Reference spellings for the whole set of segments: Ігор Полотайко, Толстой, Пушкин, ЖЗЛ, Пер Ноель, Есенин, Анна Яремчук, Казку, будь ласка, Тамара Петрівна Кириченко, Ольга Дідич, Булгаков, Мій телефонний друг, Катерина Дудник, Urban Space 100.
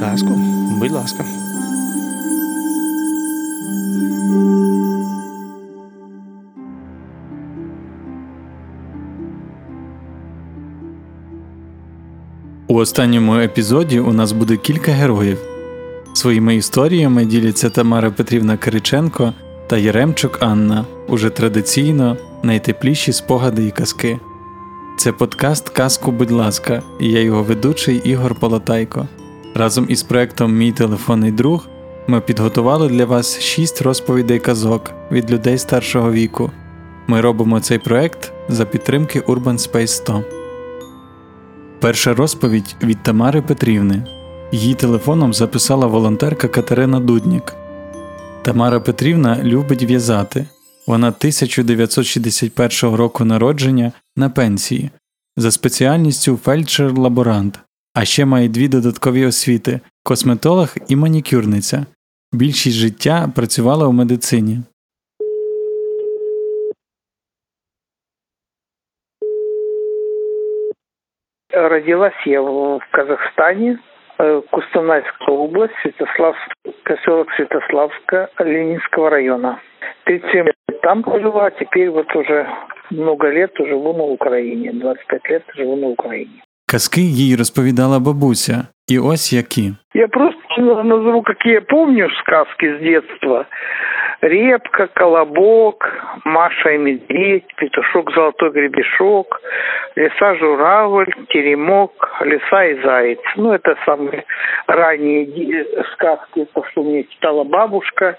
казку, будь ласка. У останньому епізоді у нас буде кілька героїв. Своїми історіями діляться Тамара Петрівна Кириченко та Яремчук Анна, уже традиційно найтепліші спогади і казки. Це подкаст «Казку, будь ласка», і я його ведучий Ігор Полотайко. Разом із проектом «Мій телефонний друг» ми підготували для вас 6 розповідей казок від людей старшого віку. Ми робимо цей проект за підтримки Urban Space 100. Перша розповідь від Тамари Петрівни. Її телефоном записала волонтерка Катерина Дудник. Тамара Петрівна любить в'язати. Вона 1961 року народження на пенсії. За спеціальністю фельдшер-лаборант. А ще має 2 додаткові освіти – косметолог і манікюрниця. Більшість життя працювала у медицині. Родилась я в Казахстане, Кустанайская область, поселок Святославска Ленинского района. 37 лет там прожила, а теперь вот уже много лет живу на Украине. 25 лет живу на Украине. Казки ей рассказывала бабуся. И ось які. Я просто назову, какие я помню сказки с детства. «Репка», «Колобок», «Маша и медведь», «Петушок, золотой гребешок», «Лиса, журавль», «Теремок», «Лиса и заяц». Ну, это самые ранние сказки, то, что мне читала бабушка.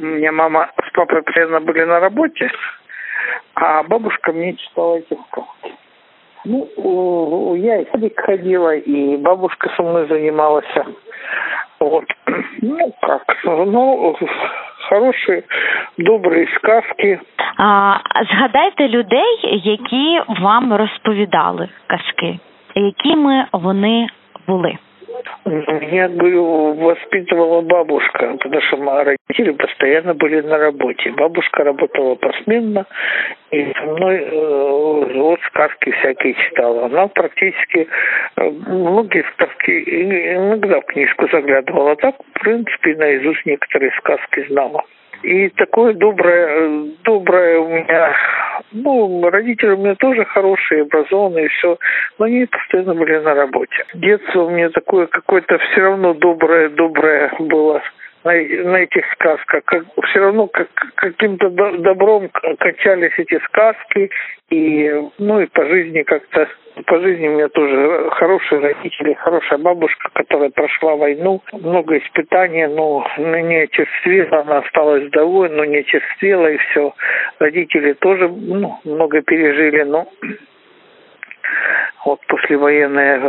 У меня мама с папой постоянно были на работе, а бабушка мне читала эти сказки. Ну, я и в садик ходила, и бабушка со мной занималась. Вот. Хороші, добрі сказки. Згадайте людей, які вам розповідали казки, якими вони були. Я говорю, воспитывала бабушка, потому что мои родители постоянно были на работе. Бабушка работала посменно, и со мной вот сказки всякие читала. Она практически многие сказки, иногда в книжку заглядывала, так, в принципе, наизусть некоторые сказки знала. И такое доброе у меня, родители у меня тоже хорошие, образованные, все, но они постоянно были на работе. Детство у меня такое какое-то все равно доброе было на этих сказках. Все равно каким-то добром качались эти сказки, и по жизни как-то. По жизни у меня тоже хорошие родители, хорошая бабушка, которая прошла войну, много испытаний, но не очерствела, она осталась вдовой, но не очерствела, и все. Родители тоже много пережили, но вот послевоенное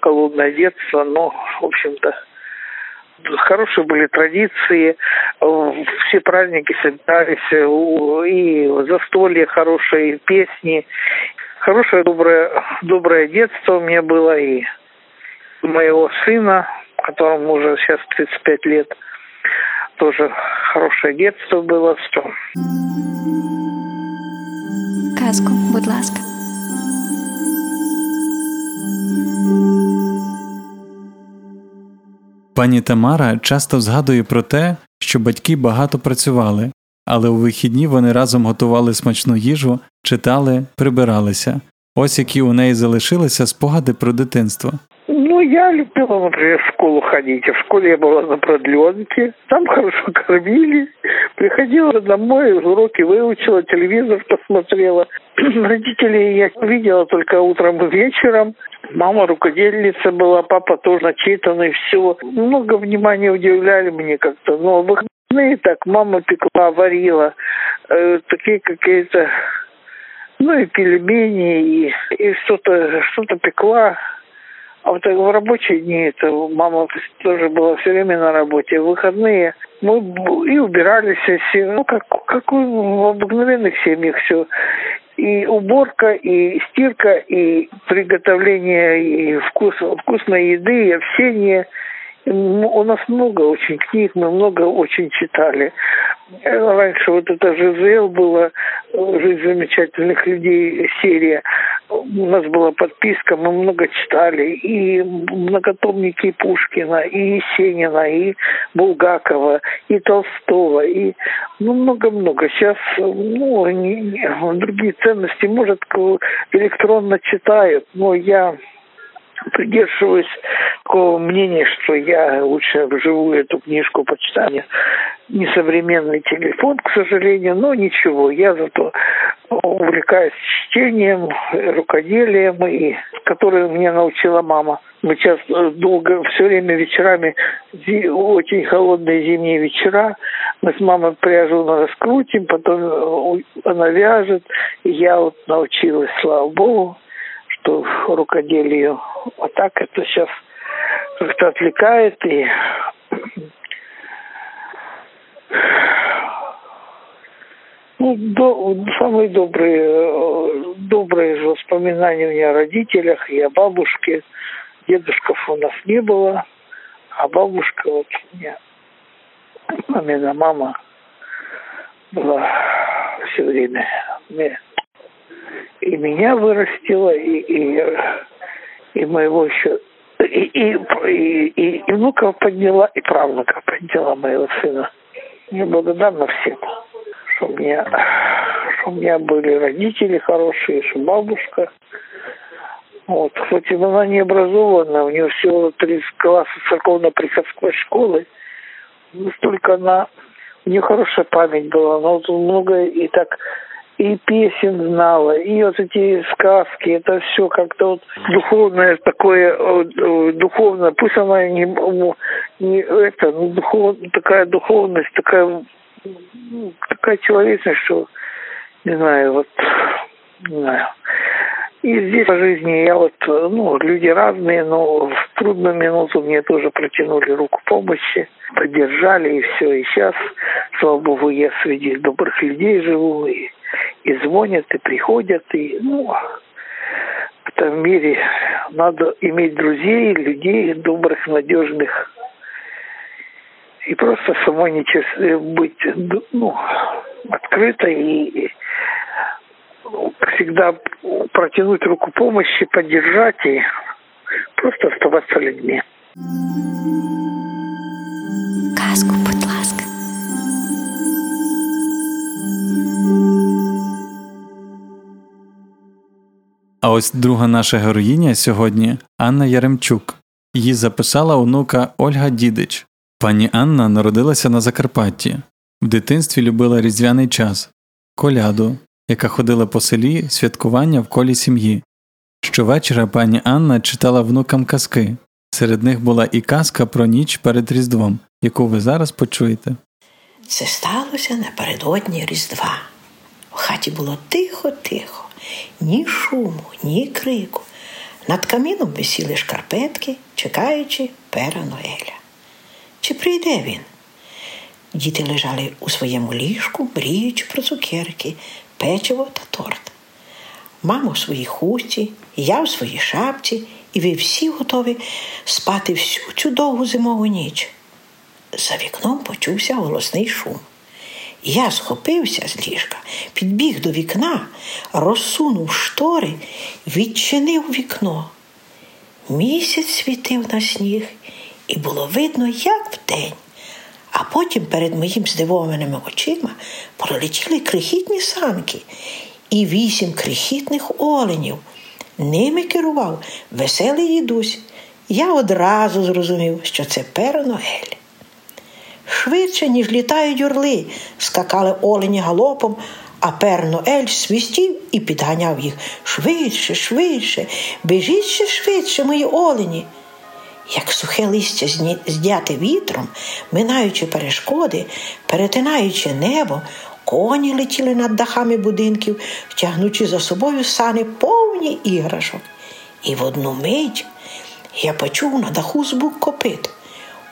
голодное детство, но, в общем-то, хорошие были традиции, все праздники собирались, и застолье хорошие, и песни. Хорошее, доброе детство у меня было и моего сына, которому уже сейчас 35 лет. Тоже хорошее детство было. Казку, будь ласка. Пані Тамара часто згадує про те, що батьки багато працювали. Але у вихідні вони разом готували смачну їжу, читали, прибиралися. Ось які у неї залишилися спогади про дитинство. Я любила, например, в школу ходить. В школе я была на продленке. Там хорошо кормили. Приходила домой, уроки выучила, телевизор посмотрела. Родителей я видела только утром и вечером. Мама рукодельница была, папа тоже начитанный, все. Много внимания уделяли мне как-то. Но выходные так мама пекла, варила. Такие какие-то, и пельмени, и что-то пекла. А вот в рабочие дни это мама тоже была все время на работе. В выходные мы и убирались все, как в обыкновенных семьях все. И уборка, и стирка, и приготовление, и вкусной еды, и общение. У нас много очень книг, мы много очень читали. Раньше вот это ЖЗЛ было, «Жизнь замечательных людей» серия. у нас была подписка, мы много читали, и многотомники Пушкина, и Есенина, и Булгакова, и Толстого, и много-много. Сейчас другие ценности, может, электронно читают, но я придерживаюсь такого мнения, что я лучше вживую эту книжку почитаю. Несовременный телефон, к сожалению, но ничего. Я зато увлекаюсь чтением, рукоделием, которое меня научила мама. Мы часто долго, все время вечерами, очень холодные зимние вечера, мы с мамой пряжу раскрутим, потом она вяжет. Я вот научилась, слава богу, что рукоделию. А так это сейчас как-то отвлекает. И самые добрые воспоминания у меня о родителях и о бабушке. Дедушков у нас не было, а бабушка вот у меня, мамина мама, была все время. И меня вырастила, и моего еще... И внуков подняла, и правнуков подняла моего сына. Я благодарна всем, что у меня были родители хорошие, что бабушка. Вот. Хоть и она не образована, у нее всего 30 классов церковно-приходской школы, настолько она... У нее хорошая память была, она вот многое и так... И песен знала, и вот эти сказки, это все как-то вот духовное такое, духовное, пусть она такая духовность, такая человечность, что не знаю. И здесь по жизни я люди разные, но в трудную минуту мне тоже протянули руку помощи, поддержали, и все. И сейчас, слава богу, я среди добрых людей живу, и звонят, и приходят, и, в этом мире надо иметь друзей, людей добрых, надежных, и просто самой быть, открытой и всегда протянуть руку помощи, поддержать и просто оставаться людьми. Казку, будь ласка. А ось друга наша героїня сьогодні – Анна Яремчук. Її записала онука Ольга Дідич. Пані Анна народилася на Закарпатті. В дитинстві любила різдвяний час, коляду, яка ходила по селі, святкування в колі сім'ї. Щовечора пані Анна читала внукам казки. Серед них була і казка про ніч перед Різдвом, яку ви зараз почуєте. Це сталося напередодні Різдва. У хаті було тихо-тихо. Ні шуму, ні крику. Над каміном висіли шкарпетки, чекаючи Пера Ноеля. Чи прийде він? Діти лежали у своєму ліжку, мріючи про цукерки, печиво та торт. Мама у своїй хустці, я у своїй шапці, і ви всі готові спати всю цю довгу зимову ніч. За вікном почувся голосний шум. Я схопився з ліжка, підбіг до вікна, розсунув штори, відчинив вікно. Місяць світив на сніг, і було видно, як вдень. А потім перед моїм здивованими очима пролетіли крихітні санки і 8 крихітних оленів. Ними керував веселий дідусь. Я одразу зрозумів, що це Пер Ноель. Швидше, ніж літають орли, скакали олені галопом, а Пер Ноель свистів і підганяв їх. Швидше, швидше, біжіть ще швидше, мої олені. Як сухе листя здяте вітром, минаючи перешкоди, перетинаючи небо, коні летіли над дахами будинків, тягнучи за собою сани повні іграшок. І в одну мить я почув на даху звук копит.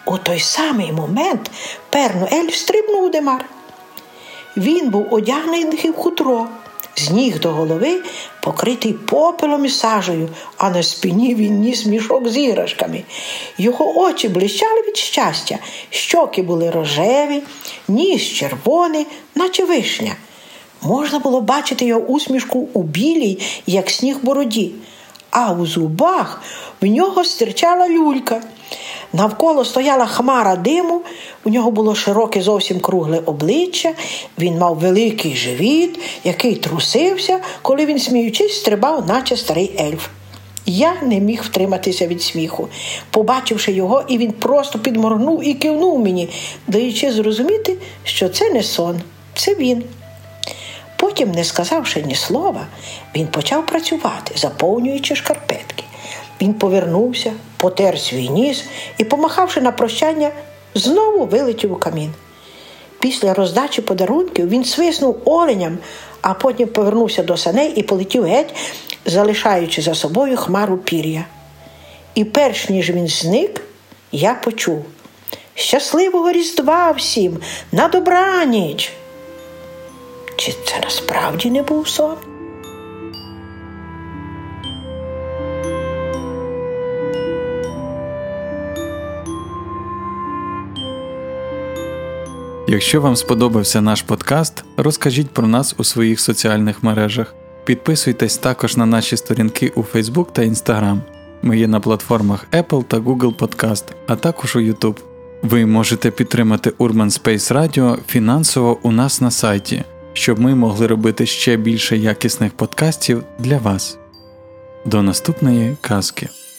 У той самий момент Пер Ноель встрибнув у димар. Він був одягнений в хутро, з ніг до голови покритий попелом і сажею, а на спині він ніс мішок з іграшками. Його очі блищали від щастя, щоки були рожеві, ніс червоний, наче вишня. Можна було бачити його усмішку у білій, як сніг, бороді, а у зубах в нього стирчала люлька. Навколо стояла хмара диму, у нього було широке зовсім кругле обличчя, він мав великий живіт, який трусився, коли він, сміючись, стрибав, наче старий ельф. Я не міг втриматися від сміху. Побачивши його, і він просто підморгнув і кивнув мені, даючи зрозуміти, що це не сон, це він. Потім, не сказавши ні слова, він почав працювати, заповнюючи шкарпетки. Він повернувся, потер свій ніс і, помахавши на прощання, знову вилетів у камін. Після роздачі подарунків він свиснув оленям, а потім повернувся до саней і полетів геть, залишаючи за собою хмару пір'я. І перш ніж він зник, я почув: «Щасливого Різдва всім! На добраніч!» Чи це насправді не був сон? Якщо вам сподобався наш подкаст, розкажіть про нас у своїх соціальних мережах. Підписуйтесь також на наші сторінки у Facebook та Instagram. Ми є на платформах Apple та Google Podcast, а також у YouTube. Ви можете підтримати Urban Space Radio фінансово у нас на сайті, щоб ми могли робити ще більше якісних подкастів для вас. До наступної казки!